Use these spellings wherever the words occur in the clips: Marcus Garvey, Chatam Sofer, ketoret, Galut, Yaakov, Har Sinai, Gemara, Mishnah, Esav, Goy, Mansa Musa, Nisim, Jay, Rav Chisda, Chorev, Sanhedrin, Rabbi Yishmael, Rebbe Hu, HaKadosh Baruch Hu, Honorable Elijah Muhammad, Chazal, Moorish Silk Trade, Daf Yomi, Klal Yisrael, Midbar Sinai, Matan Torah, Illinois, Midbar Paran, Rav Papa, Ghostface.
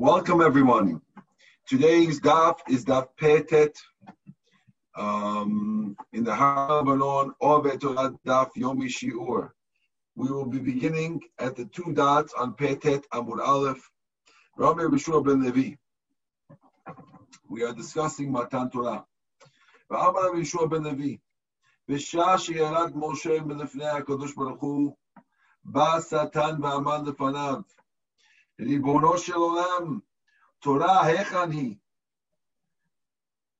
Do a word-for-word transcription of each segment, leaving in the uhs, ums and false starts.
Welcome everyone. Today's daf is daf Petet um, in the Har Banon Ovet Torah daf Yomi Shiur. We will be beginning at the two dots on Petet Amud Aleph. Rabbi Yehoshua Ben Levi. We are discussing Matan Torah. Rabbi Yehoshua Ben Levi. B'shah sheyarad Moshe melifnei HaKadosh Baruch Hu ba Satan va'amad lefanav. Ribono shel olam, Torah hechan hi.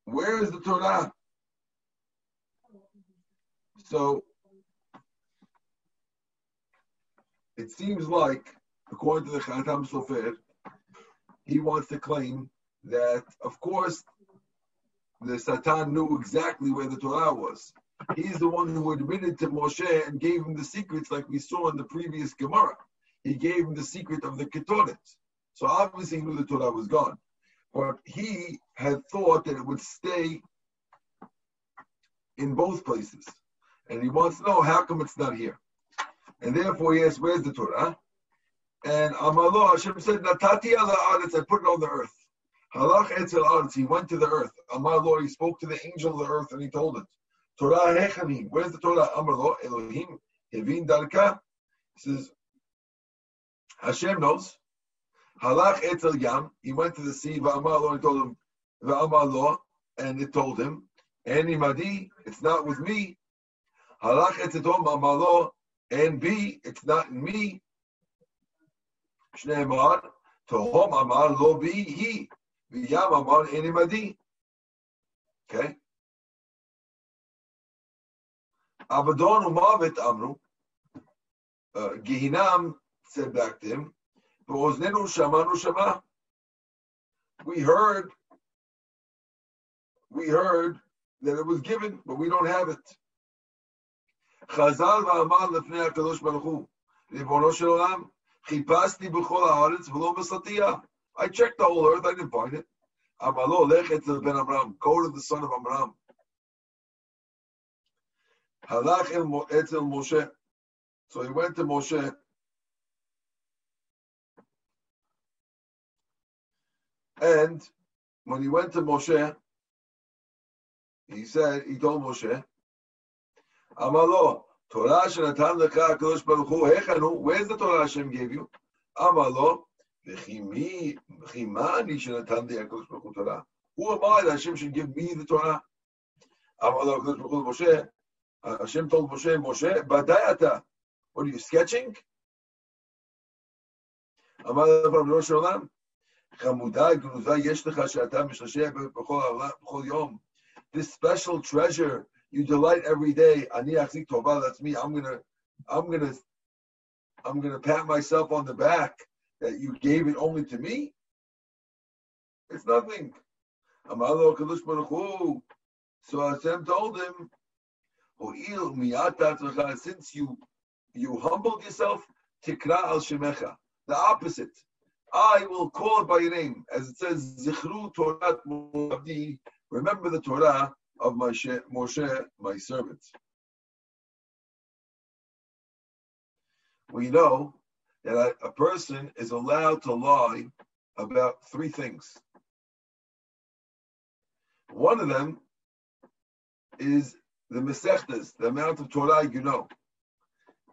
Where is the Torah? So it seems like, according to the Chatam Sofer, he wants to claim that, of course, the Satan knew exactly where the Torah was. He's the one who admitted to Moshe and gave him the secrets, like we saw in the previous Gemara. He gave him the secret of the ketoret. So obviously he knew the Torah was gone. But he had thought that it would stay in both places. And he wants to know, how come it's not here? And therefore he asks, where's the Torah? And Amallah, Hashem said, Natati ala aretz, I put it on the earth. Halach etzel aretz, he went to the earth. Amallah, he spoke to the angel of the earth and he told it. Torah hechani, where's the Torah? Amallah, Elohim, hevin darka. He says, Hashem knows. Halach etzel yam. He went to the sea. Va'amar and told him. Va'amar lo, and it told him. Eni madi. It's not with me. Halach etzetom va'amar lo. And B. It's not in me. Shneimar tohom amar lo bi he. V'yam amar eni madi. Okay. Avadon umavet amru. Gehinam. Said back to him, we heard, we heard that it was given, but we don't have it. Chazal va'amar lefnei HaKadosh Baruch Hu, Ribono shel olam, chipasti b'chol ha'aretz v'lo b'satiyah. I checked the whole earth, I didn't find it. Amalo lech etzel ben Amram, go to the son of Amram. Halach etzel Moshe, so he went to Moshe. And when he went to Moshe, he said, he told Moshe, Amalo, Torah she'natan lecha HaKadosh Baruch Hu hechanu, where's the Torah Hashem gave you? Amalo, v'chimani she'natan lecha HaKadosh Baruch Hu Torah. Who am I that Hashem should give me the Torah? Amalo HaKadosh Baruch Hu Moshe. Hashem told Moshe, Moshe, badai ata. What are you, sketching? Amalo Rabbeinu shel olam. This special treasure you delight every day. That's me. I'm gonna, I'm gonna, I'm gonna pat myself on the back that you gave it only to me. It's nothing. So Hashem told him, since you you humbled yourself, tikra al shemecha. The opposite. I will call it by your name, as it says, Zichru Torah Abdi, remember the Torah of my she- Moshe, my servant. We know that a, a person is allowed to lie about three things. One of them is the Masechtas, the amount of Torah you know.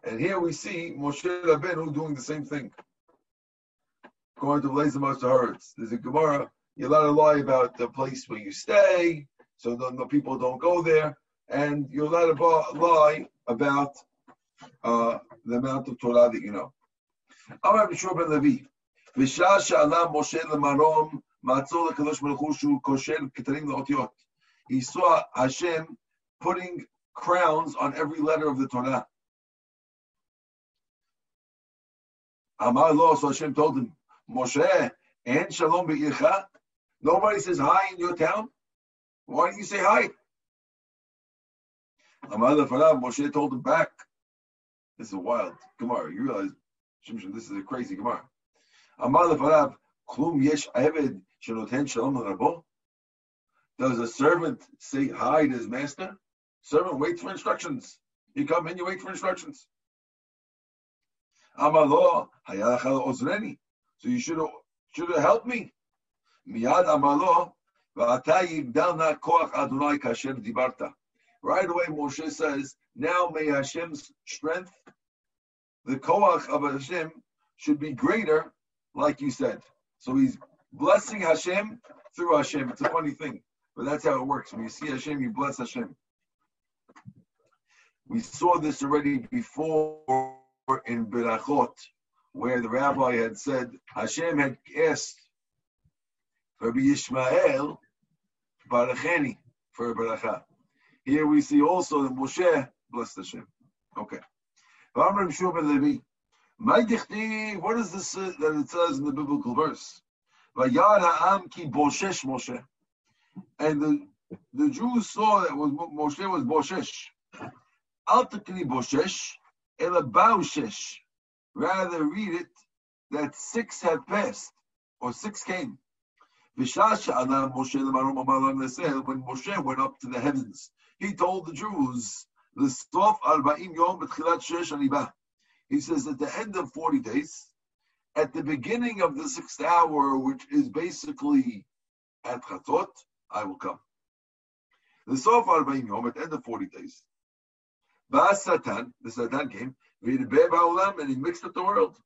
And here we see Moshe Rabbeinu doing the same thing. According to Leizamot Haaretz, there's a Gemara, you're allowed to lie about the place where you stay, so the, the people don't go there, and you're allowed to ba- lie about uh, the amount of Torah that you know. Amar Rabbi Yehoshua ben Levi, V'shah she'ala Moshe l'marom, ma'atzor l'kadosh baruch hu shu kosher ketarim l'otiyot. He saw Hashem putting crowns on every letter of the Torah. Amar lo, so Hashem told him, Moshe, and Shalom Be'ircha. Nobody says hi in your town. Why don't you say hi? Amar Lefarav, Moshe told him back. This is a wild Gemara. You realize, Shimshon, this is a crazy Gemara. Amar Lefarav, Klum Yesh Eved Shenoten Shalom Rabo. Does a servant say hi to his master? Servant waits for instructions. You come in, you wait for instructions. Amar Lo, Hayalachal Ozreni. So you should have Judah, help me. Miyad amalo va'ata yigdalna koach Adonai kasher dibarta. Right away, Moshe says, now may Hashem's strength, the koach of Hashem, should be greater, like you said. So he's blessing Hashem through Hashem. It's a funny thing, but that's how it works. When you see Hashem, you bless Hashem. We saw this already before in Berachot, where the rabbi had said, Hashem had asked Rabbi Yishmael Baracheni for a Beracha. Here we see also that Moshe blessed Hashem. Okay. Rav Yehoshua Ben Levi. What is this uh, that it says in the biblical verse? And the, the Jews saw that was, Moshe was boshesh. Altakni boshesh, elabaushesh. Rather read it that six had passed, or six came. When Moshe went up to the heavens, he told the Jews, he says, at the end of forty days, at the beginning of the sixth hour, which is basically at Chatzot, I will come. The Sof Arba'im Yom, at the end of forty days. Ba'as Satan, the Satan came, and he mixed up the world.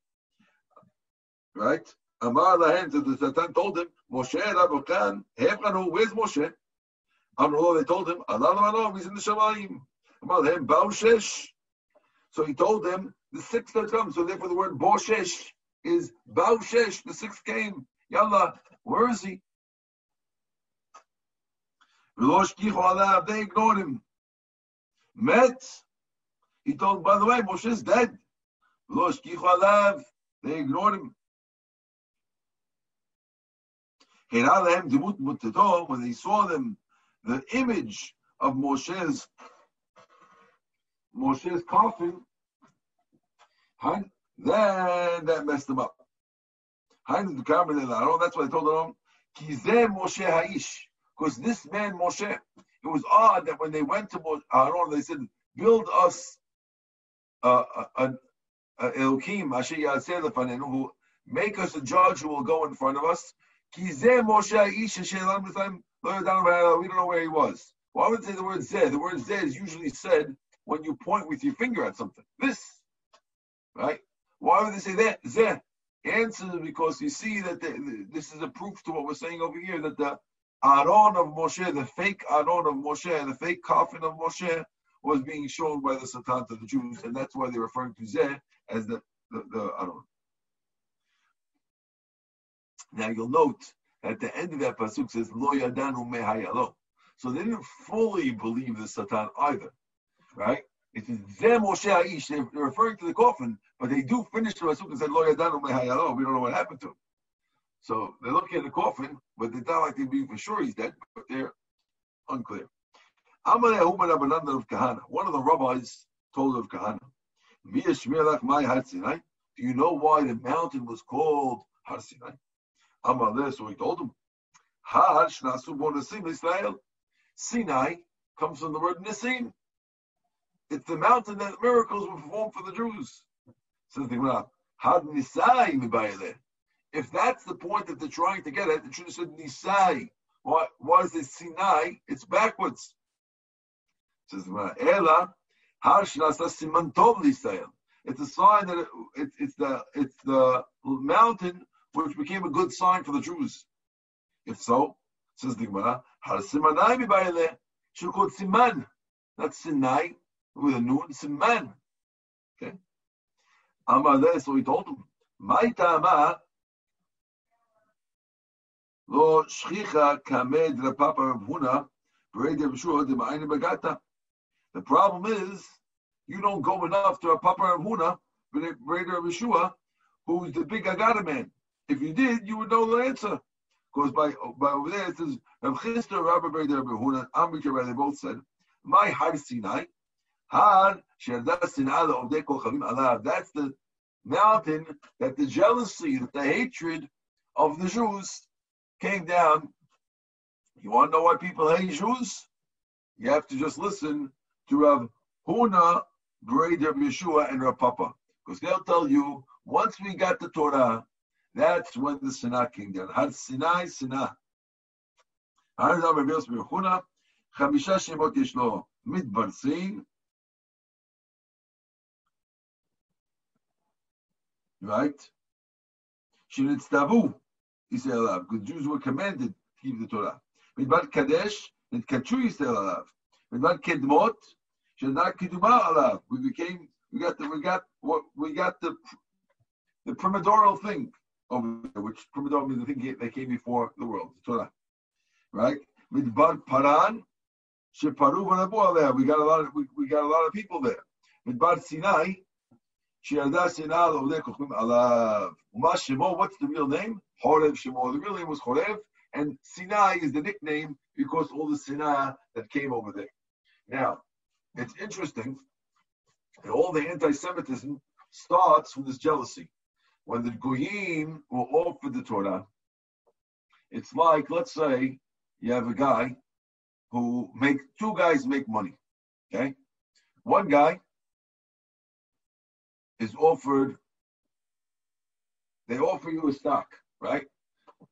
Right? Amar Lahem, the Satan told him, Moshe, Rabbakan, Hefkanu, where's Moshe? Amr, they told him, Allah, Allah, he's in the Shamayim. So he told them the sixth had come. So therefore the word Boshesh is Baushesh, the sixth came. Yallah, where is he? They ignored him. Met. He told, by the way, Moshe is dead. They ignored him. When they saw them, the image of Moshe's Moshe's coffin, then that messed him up. That's why I told them, Moshe Haish, because this man Moshe, it was odd that when they went to Aaron, they said, build us uh, an Elohim, who make us a judge who will go in front of us. We don't know where he was. Well, I would say the word Zeh. The word Zeh is usually said when you point with your finger at something. This, right? Why would they say that? Zeh. Answer, because you see that the, the, this is a proof to what we're saying over here, that the Aaron of Moshe, the fake Aaron of Moshe, the fake coffin of Moshe, was being shown by the Satan to the Jews, and that's why they're referring to Zeh as the, the, the Aaron. Now you'll note, at the end of that pasuk says, Lo yadanu mehayalo. So they didn't fully believe the Satan either. Right? It is Zeh Moshe Haish. They're referring to the coffin, but they do finish the pasuk and said, Lo yadanu mehayalo. We don't know what happened to him. So they're looking at the coffin, but they're not like they be for sure he's dead, but they're unclear. One of the rabbis told of Kahana, do you know why the mountain was called Har Sinai? So he told him, Har Sinai, Sinai comes from the word Nisim. It's the mountain that miracles were performed for the Jews. So they went up. If that's the point that they're trying to get at, they should have said Nisai. Why, why is it Sinai? It's backwards. Says Ela, it's a sign that it, it, it's the it's the mountain which became a good sign for the Jews. If so, says the Gemara, Har Sinai mibayale, should have called Siman, not Sinai with a noon, Siman. Okay. Amar, so he told him, Maitama Lo Shchicha Kamed Rav Papa Rav Huna B'rei Rav Yehoshua Dema'ayin Bagata. The problem is you don't go enough to Rav Papa Rav Huna B'rei Rav Yehoshua, who's the big Agada man. If you did, you would know the answer, because by by over there it says Rav Chisda Rabbi B'rei Rav Huna Amri Rabbi. They both said, "My Har Sinai, Har Sherda Sinai Ovdei Kol Chavim Alav." That's the mountain that the jealousy, that the hatred of the Jews came down. You want to know why people hate Jews? You have to just listen to Rav Huna, B'rei Rav Yeshua, and Rav Papa. Because they'll tell you, once we got the Torah, That's when the Sinai came down. Har Sinai, Sinai. Harizam Rabbi Yehoshua Ben Huna, Chamisha Shemot Yeshlo, Midbar Sinai. Right? Shinitztavu, Yisrael Alav. The Jews were commanded to keep the Torah. Midbar Kadesh, and Kachu Yisrael Alav. Midbar Kedmot, Shana Keduma Alav. We became, we got the, we got what, we got the, the primordial thing over there, which primordial means the thing that came before the world, the Torah. Right? Midbar Paran, Sheparu Vanabu Alav. We got a lot of, we, we got a lot of people there. Midbar Sinai. What's the real name? Chorev Shemo. The real name was Chorev, and Sinai is the nickname because all the Sinai that came over there. Now, it's interesting that all the anti-Semitism starts from this jealousy. When the Goyim were offered the Torah, it's like, let's say, you have a guy who make two guys make money. Okay? One guy is offered, they offer you a stock, right?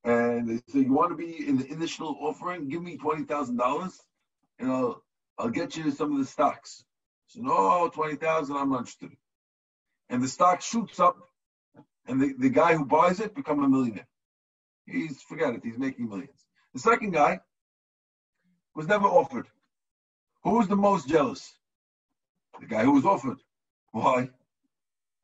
And they say, you want to be in the initial offering? Give me twenty thousand dollars and I'll I'll get you some of the stocks. So, no, twenty thousand dollars, I'm not interested. And the stock shoots up, and the, the guy who buys it becomes a millionaire. He's, forget it, he's making millions. The second guy was never offered. Who was the most jealous? The guy who was offered. Why?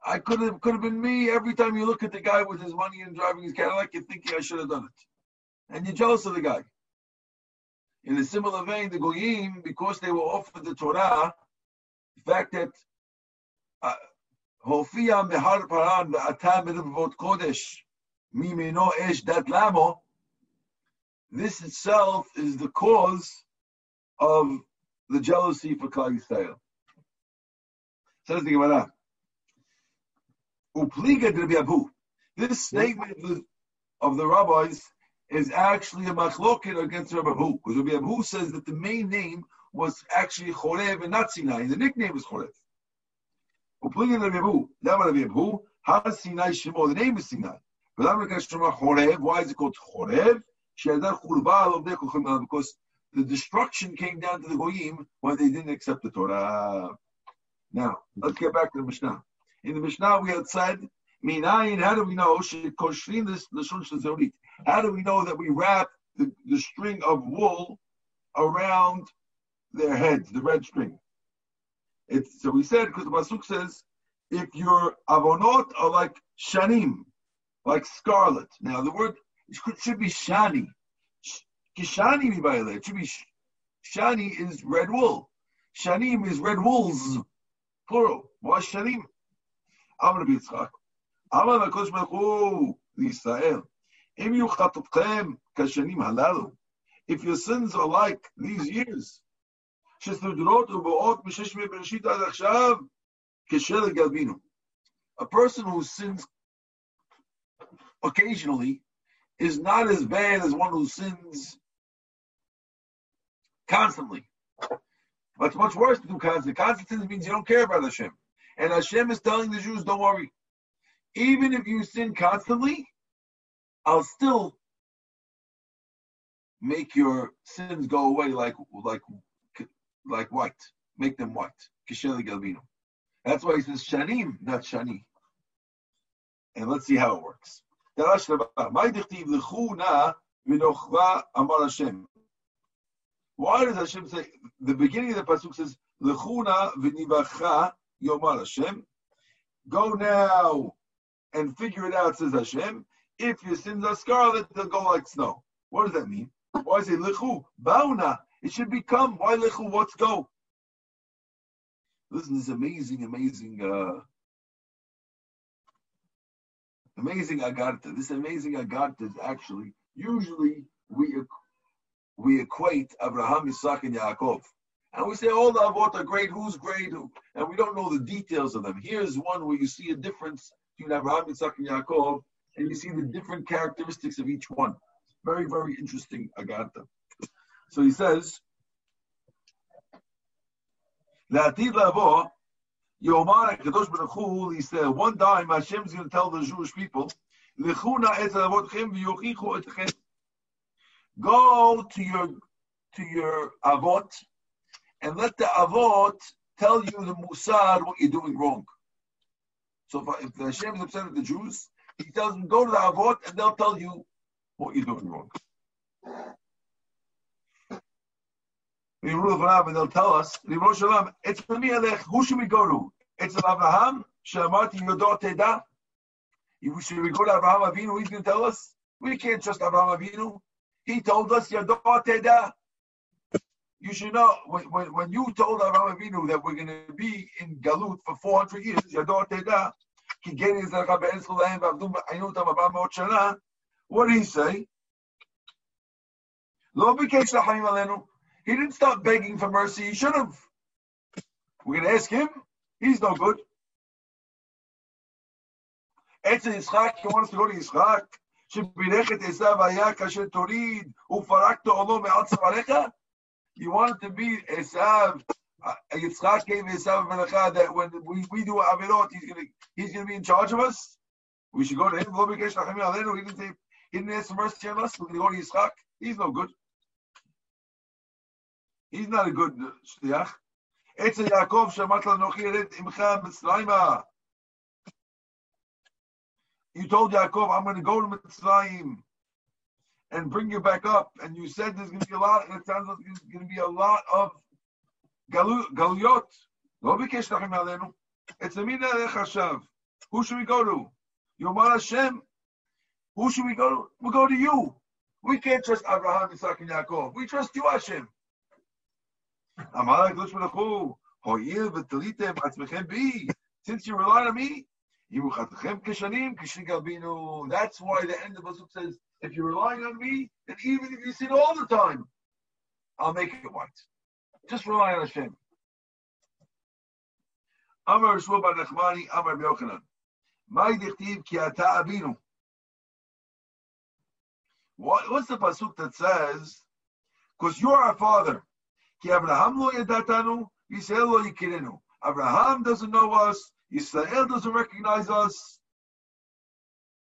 I could have could have been me. Every time you look at the guy with his money and driving his Cadillac, you're thinking I should have done it. And you're jealous of the guy. In a similar vein, the Goyim, because they were offered the Torah, the fact that Hofia mehar paran v'atam erevot kodesh mimeno esh dat lamo, this itself is the cause of the jealousy for Klal Yisrael. Says the Gemara. This statement of the rabbis is actually a machloket against Rebbe Hu, because Rebbe Hu says that the main name was actually Chorev and not Sinai. The nickname was Chorev. The name is Sinai. Why is it called Chorev? Because the destruction came down to the Goyim when they didn't accept the Torah. Now, let's get back to the Mishnah. In the Mishnah, we had said, Minayin, how do we know? How do we know that we wrap the, the string of wool around their heads, the red string? It's, so we said, because the Pasuk says, if your avonot are like shanim, like scarlet. Now, the word it should be shani. Kishani, it should be shani is red wool. Shanim is red wools, plural. Why shanim? I'm going to be Yitzchak. I'm going to HaKadosh Baruch Hu, Yisrael. Im yu chatotchem kashanim halalu. If your sins are like these years, shesudrot u'bo'ot mishesh me'bereshit ad achshav, keshel galbinu. A person who sins occasionally is not as bad as one who sins constantly. But it's much worse to do constantly. Constant sins means you don't care about Hashem. And Hashem is telling the Jews, don't worry. Even if you sin constantly, I'll still make your sins go away like like, like white. Make them white. Kisheli Galvino. That's why he says Shanim, not Shani. And let's see how it works. Why does Hashem say, the beginning of the Pasuk says, L'chuna v'nivacha Yomar Hashem, go now and figure it out, says Hashem. If your sins are scarlet, they'll go like snow. What does that mean? Why say lechu bauna? It should become. Why lechu? What's go? Listen, to this amazing, amazing, uh, amazing agarta. This amazing agarta is actually usually we we equate Abraham, Isaac, and Yaakov. And we say all the avot are great, who's great, who? And we don't know the details of them. Here's one where you see a difference between Abraham, Yitzchak, and Yaakov, and you see the different characteristics of each one. Very, very interesting, Agartha. So he says, L'atid lavo, Yomar HaKadosh Baruch Hu, he said, one time Hashem's going to tell the Jewish people, Go to your to your avot and let the avot tell you the musar what you're doing wrong. So if, if Hashem is upset with the Jews, he tells them go to the avot and they'll tell you what you're doing wrong. And they'll tell us, it's who should we go to? It's Abraham. Should we go to Abraham Avinu? He's going to tell us. We can't trust Abraham Avinu. He told us, you should know, when, when you told Abraham Avinu that we're going to be in Galut for four hundred years, what did he say? He didn't stop begging for mercy. He should have. We're going to ask him. He's no good. Etz Yitzchak, he wants to go to Yitzchak. You want to be Esav. Yitzchak gave Esav Beracha that when we, we do Avirot, he's gonna he's gonna be in charge of us. We should go to him. He didn't say he didn't ask mercy on us. We're gonna go to Yitzchak. He's no good. He's not a good shliach. Etzel Yaakov shemat lanochi ered imcha Mitzrayim. You told Yaakov, I'm going to go to Mitzrayim and bring you back up. And you said there's going to be a lot, and it sounds like there's going to be a lot of galuyot. Lo bikesh lachem aleinu. It's a min alech hashav. Who should we go to? Yomar Hashem. Who should we go to? We'll go to you. We can't trust Abraham, Yitzhak, and Yaakov. We trust you, Hashem. Since you rely on me, that's why the end of Pasuk says, if you're relying on me, and even if you sin all the time, I'll make it right. Just rely on Hashem. Amar Yeshua ben Nachmani, Amar Yochanan. What's the Pasuk that says, because you're our father? Abraham doesn't know us. Israel doesn't recognize us.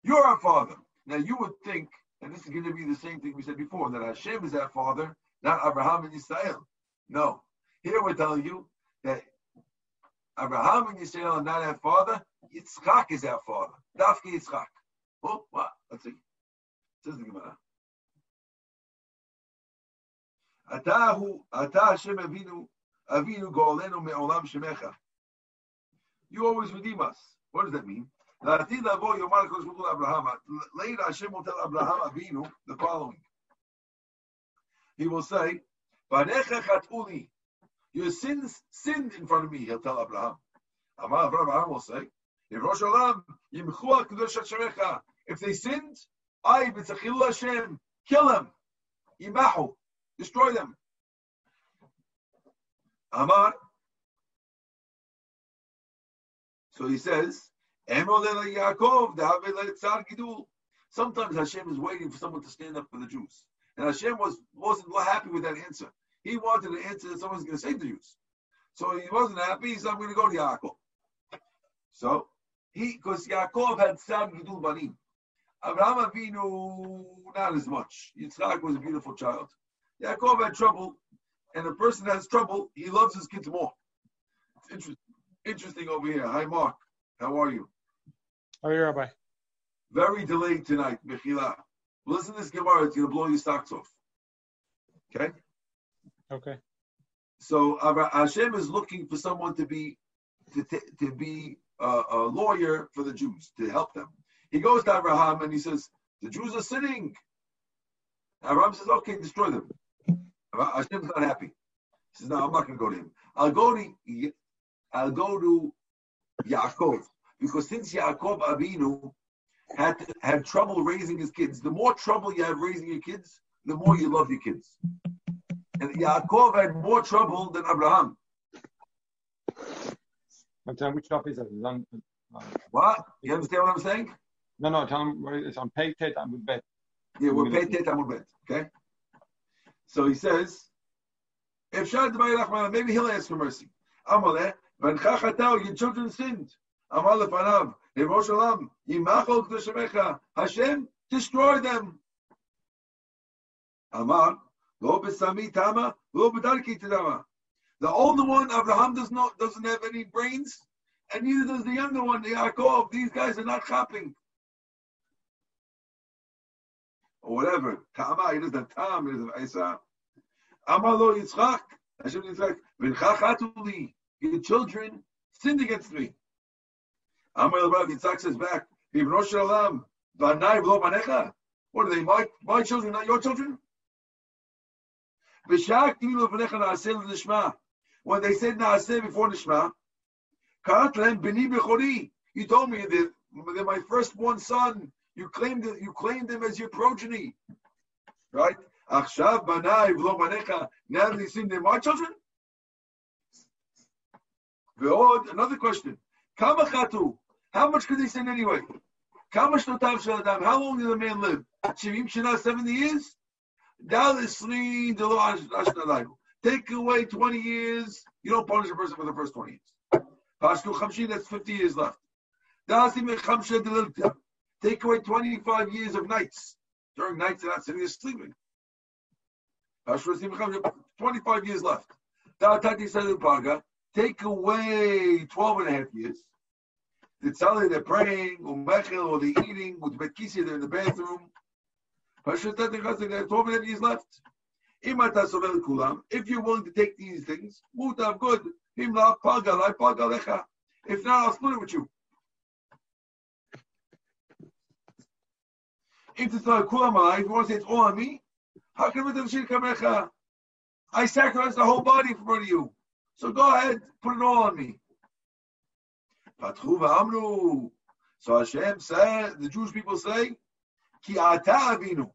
You're our father. Now you would think, and this is going to be the same thing we said before, that Hashem is our father, not Abraham and Israel. No. Here we're telling you that Abraham and Israel are not our father. Yitzchak is our father. Dafke Yitzchak. Oh, what? Let's see. It says the Gemara. You always redeem us. What does that mean? Later Hashem will tell Abraham Avinu the following. He will say, your sins sinned in front of me, he'll tell Abraham. Abraham will say, if they sinned, I, Hashem, kill them. Imahu. Destroy them. Amar. So he says, sometimes Hashem is waiting for someone to stand up for the Jews. And Hashem was, wasn't happy with that answer. He wanted an answer that someone's going to save the Jews. So he wasn't happy. He said, I'm going to go to Yaakov. So, he, because Yaakov had Tzar Gidul Banim. Abraham Avinu, not as much. Yitzchak was a beautiful child. Yaakov had trouble, and a person that has trouble, he loves his kids more. It's interesting, interesting over here. Hi, Mark. How are you? How are you, Rabbi? Very delayed tonight, Mechila. Listen to this Gemara. It's going to blow your socks off. Okay? Okay. So Hashem is looking for someone to be to, to be a, a lawyer for the Jews, to help them. He goes to Abraham, and he says, the Jews are sinning. Abraham says, okay, destroy them. Hashem's not happy. He says, no, I'm not going to go to him. I'll go to, I'll go to Yaakov. Because since Yaakov Avinu had, had trouble raising his kids, the more trouble you have raising your kids, the more you love your kids. And Yaakov had more trouble than Abraham. What? You understand what I'm saying? No, no, tell him it's on page ten, I would bet. Yeah, we'll pay Tet Amubet. Okay? So he says, if Shad maybe he'll ask for mercy. Amaleh, your children sinned. Amaleh Fanav, Yerushalayim, Yimachol Kedushamecha, Hashem, destroy them. Amar, Lo B'Sami Tama, Lo B'Darki Tama. The older one, Abraham, does not, doesn't have any brains, and neither does the younger one, the Yaakov. These guys are not chopping. Or whatever. Tama, he doesn't have Tam, he doesn't have Isa. Amar Lo Yitzchak, Hashem Yitzchak, V'Ncha Chatuli, your children sinned against me. Amar El Rav Yitzchak says back, Ibn Shalom, Banai V'Lo Banecha. What are they, my, my children, not your children? When they said Naaseh before Nishma, Karatlan Bini Bechori, you told me that they're my firstborn son. You claimed you claimed them as your progeny, right? Achshav Banai V'Lo Banecha. Now they seem they're my children. Another question. Kamachatu. How much could they sin anyway? Kamashnotav Shaladam. How long did the man live? Shivim Shana, seventy years? Dalisli Delo Ashnadayu. Take away twenty years. You don't punish a person for the first twenty years. Pashtu Khamshi, that's fifty years left. Dalasim Khamsha Delilta. Take away twenty-five years of nights. During nights, they're not sitting, they're sleeping. Pashtu Khamsha, twenty-five years left. Dalatati Sadil Paga. Take away twelve and a half years. The tzali, they're praying, umechel, or they're eating, with betkisi, they're in the bathroom. They have twelve and a half years left. If you're willing to take these things, mutav, good. If not, I'll split it with you. If you want to say it's all on me, I sacrificed the whole body in front of you. So go ahead, put it all on me. So Hashem said, the Jewish people say, Ki ata avinu,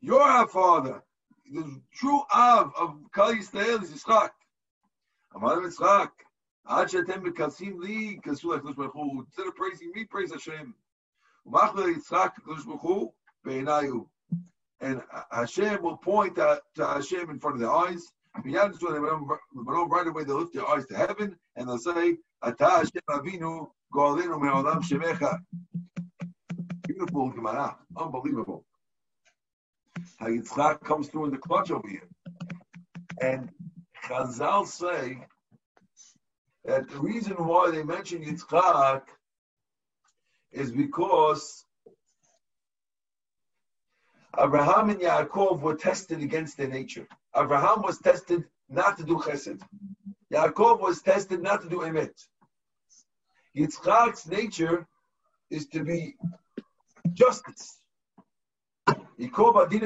you're our father. The true Av of Klal Yisrael is Yitzchak. Amar Yitzchak, Ad she'atem mekasim li, kasul HaKadosh Baruch Hu. Instead of praising me, praise Hashem. Umachle Yitzchak HaKadosh Baruch Hu be'einayu. And Hashem will point at, to Hashem in front of their eyes. Right away they lift their eyes to heaven and they'll say, Ata Hashem Avinu Goalinu Me'olam Shemecha. Beautiful Gemara, unbelievable. How Yitzchak comes through in the clutch over here. And Chazal say that the reason why they mention Yitzchak is because Abraham and Yaakov were tested against their nature. Abraham was tested not to do chesed. Yaakov was tested not to do emet. Yitzchak's nature is to be justice. And when he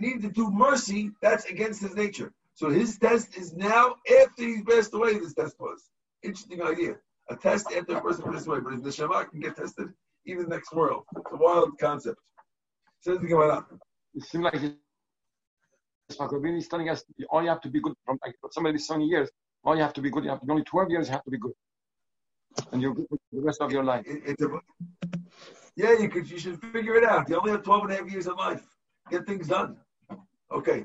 needed to do mercy, that's against his nature. So his test is now after he's passed away, this test was. Interesting idea. A test after a person passed away. But if the Shema can get tested, even the next world. It's a wild concept. Says the Gemara. It seems like he's telling us all you have to be good from like somebody's twenty years, all you have to be good, you have to be only twelve years, you have to be good. And you're good for the rest of your life. It, it's a, yeah, you could you should figure it out. You only have twelve and a half years of life. Get things done. Okay.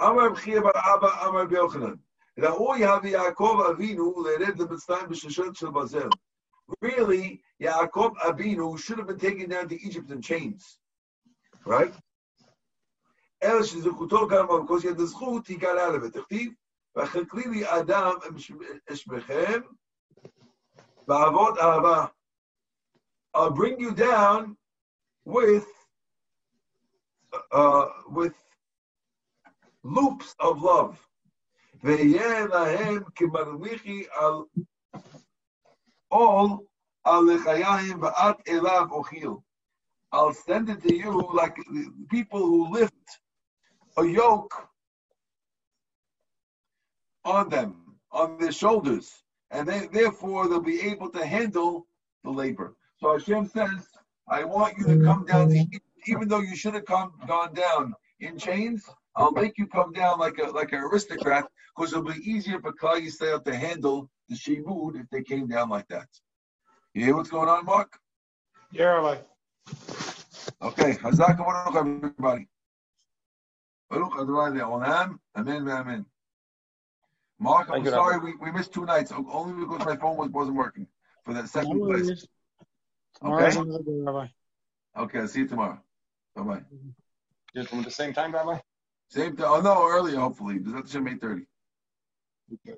Amar B'chia bar Abba Amar B'Yochanan. Ra'u Yahavi Yaakov Avinu le'ered le'mitztayim b'sheshet shel Bazel. Really, Yaakov Avinu should have been taken down to Egypt in chains. Right? El Shizukuto Karma, because he had the zchut, he got out of it. V'chekli Adam Eshmechem Ba'avot Ahava. I'll bring you down with uh, with loops of love. All I'll send it to you like people who lift a yoke on them, on their shoulders, and they, therefore they'll be able to handle the labor. So Hashem says, I want you to come down to Egypt, even though you should have come gone down in chains. I'll make you come down like a like an aristocrat, because it'll be easier for Klal Yisrael to handle the Shibud if they came down like that. You hear what's going on, Mark? Yeah, like. Okay, Chazak Baruch everybody. Baruch Adonai Le'olam, Amen, Amen. Mark, I'm sorry we, we missed two nights. Only because my phone was, wasn't working. for that second tomorrow place. Okay. Tomorrow, okay, I'll see you tomorrow. Bye bye. Just from the same time, Rabbi? Same time. Oh no, earlier hopefully. Does that show eight thirty? Okay.